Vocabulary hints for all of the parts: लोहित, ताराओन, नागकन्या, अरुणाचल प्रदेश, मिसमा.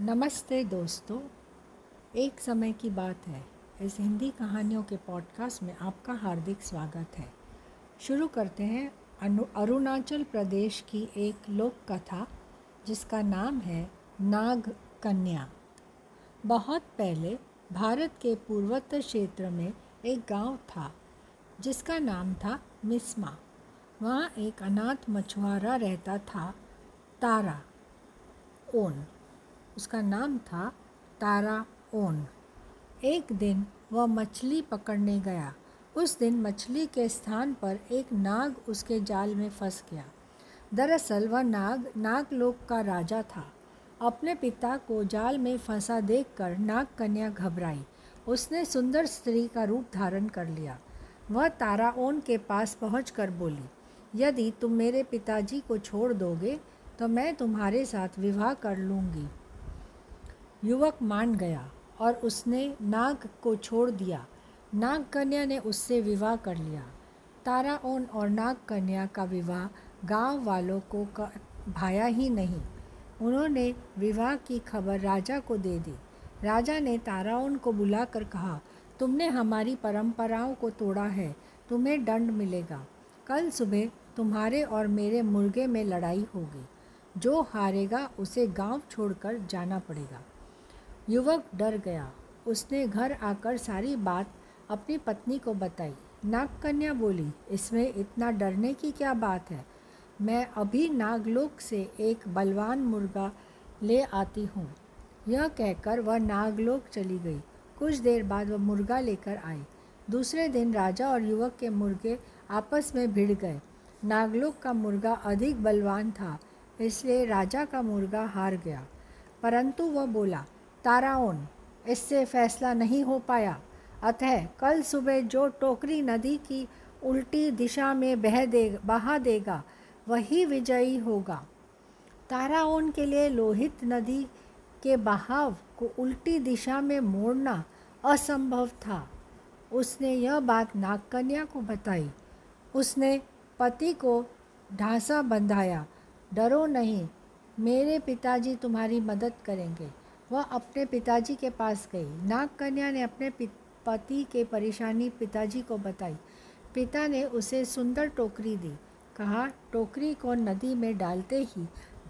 नमस्ते दोस्तों, एक समय की बात है। इस हिंदी कहानियों के पॉडकास्ट में आपका हार्दिक स्वागत है। शुरू करते हैं अरुणाचल प्रदेश की एक लोक कथा जिसका नाम है नागकन्या। बहुत पहले भारत के पूर्वोत्तर क्षेत्र में एक गांव था जिसका नाम था मिसमा। वहाँ एक अनाथ मछुआरा रहता था, ताराओन। उसका नाम था ताराओन। एक दिन वह मछली पकड़ने गया। उस दिन मछली के स्थान पर एक नाग उसके जाल में फंस गया। दरअसल वह नागलोक का राजा था। अपने पिता को जाल में फंसा देखकर नागकन्या घबराई। उसने सुंदर स्त्री का रूप धारण कर लिया। वह ताराओन के पास पहुंचकर बोली, यदि तुम मेरे पिताजी को छोड़ दोगे तो मैं तुम्हारे साथ विवाह कर लूँगी। युवक मान गया और उसने नाग को छोड़ दिया। नागकन्या ने उससे विवाह कर लिया। ताराओन और नागकन्या का विवाह गांव वालों को भाया ही नहीं। उन्होंने विवाह की खबर राजा को दे दी। राजा ने ताराओन को बुलाकर कहा, तुमने हमारी परंपराओं को तोड़ा है, तुम्हें दंड मिलेगा। कल सुबह तुम्हारे और मेरे मुर्गे में लड़ाई होगी। जो हारेगा उसे गांव छोड़कर जाना पड़ेगा। युवक डर गया। उसने घर आकर सारी बात अपनी पत्नी को बताई। नागकन्या बोली, इसमें इतना डरने की क्या बात है। मैं अभी नागलोक से एक बलवान मुर्गा ले आती हूँ। यह कहकर वह नागलोक चली गई। कुछ देर बाद वह मुर्गा लेकर आई। दूसरे दिन राजा और युवक के मुर्गे आपस में भिड़ गए। नागलोक का मुर्गा अधिक बलवान था, इसलिए राजा का मुर्गा हार गया। परंतु वह बोला, ताराओन, इससे फैसला नहीं हो पाया, अतः कल सुबह जो टोकरी नदी की उल्टी दिशा में बहा देगा वही विजयी होगा। ताराओन के लिए लोहित नदी के बहाव को उल्टी दिशा में मोड़ना असंभव था। उसने यह बात नागकन्या को बताई। उसने पति को ढांसा बंधाया, डरो नहीं, मेरे पिताजी तुम्हारी मदद करेंगे। वह अपने पिताजी के पास गई। नागकन्या ने अपने पति के परेशानी पिताजी को बताई। पिता ने उसे सुंदर टोकरी दी। कहा, टोकरी को नदी में डालते ही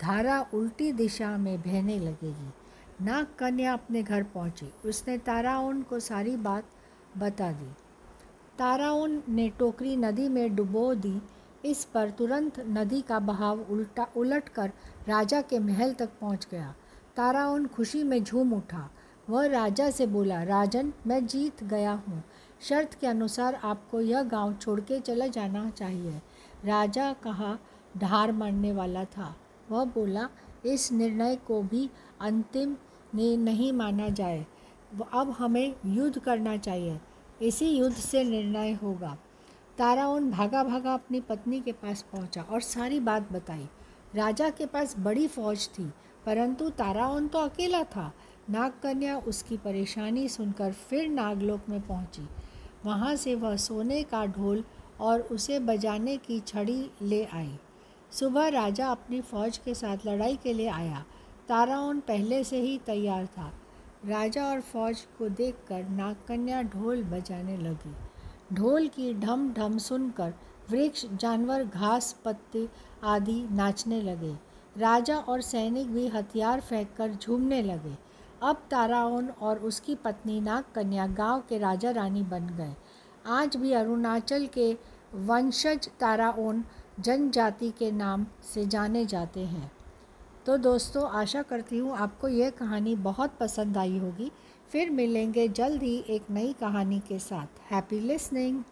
धारा उल्टी दिशा में बहने लगेगी। नागकन्या अपने घर पहुंची। उसने ताराओन को सारी बात बता दी। ताराओन ने टोकरी नदी में डुबो दी। इस पर तुरंत नदी का बहाव उलटकर राजा के महल तक पहुंच गया। ताराओन खुशी में झूम उठा। वह राजा से बोला, राजन, मैं जीत गया हूँ। शर्त के अनुसार आपको यह गांव छोड़ के चला जाना चाहिए। राजा कहा ढार मारने वाला था। वह बोला, इस निर्णय को भी अंतिम नहीं माना जाए, अब हमें युद्ध करना चाहिए, इसी युद्ध से निर्णय होगा। ताराओन भागा भागा अपनी पत्नी के पास पहुँचा और सारी बात बताई। राजा के पास बड़ी फौज थी, परंतु ताराओन तो अकेला था। नागकन्या उसकी परेशानी सुनकर फिर नागलोक में पहुंची। वहां से वह सोने का ढोल और उसे बजाने की छड़ी ले आई। सुबह राजा अपनी फौज के साथ लड़ाई के लिए आया। ताराओन पहले से ही तैयार था। राजा और फौज को देखकर नागकन्या ढोल बजाने लगी। ढोल की ढम ढम सुनकर वृक्ष, जानवर, घास, पत्ते आदि नाचने लगे। राजा और सैनिक भी हथियार फेंककर झूमने लगे। अब ताराओन और उसकी पत्नी नागकन्या गांव के राजा रानी बन गए। आज भी अरुणाचल के वंशज ताराओन जनजाति के नाम से जाने जाते हैं। तो दोस्तों, आशा करती हूँ आपको यह कहानी बहुत पसंद आई होगी। फिर मिलेंगे जल्द ही एक नई कहानी के साथ। Happy listening.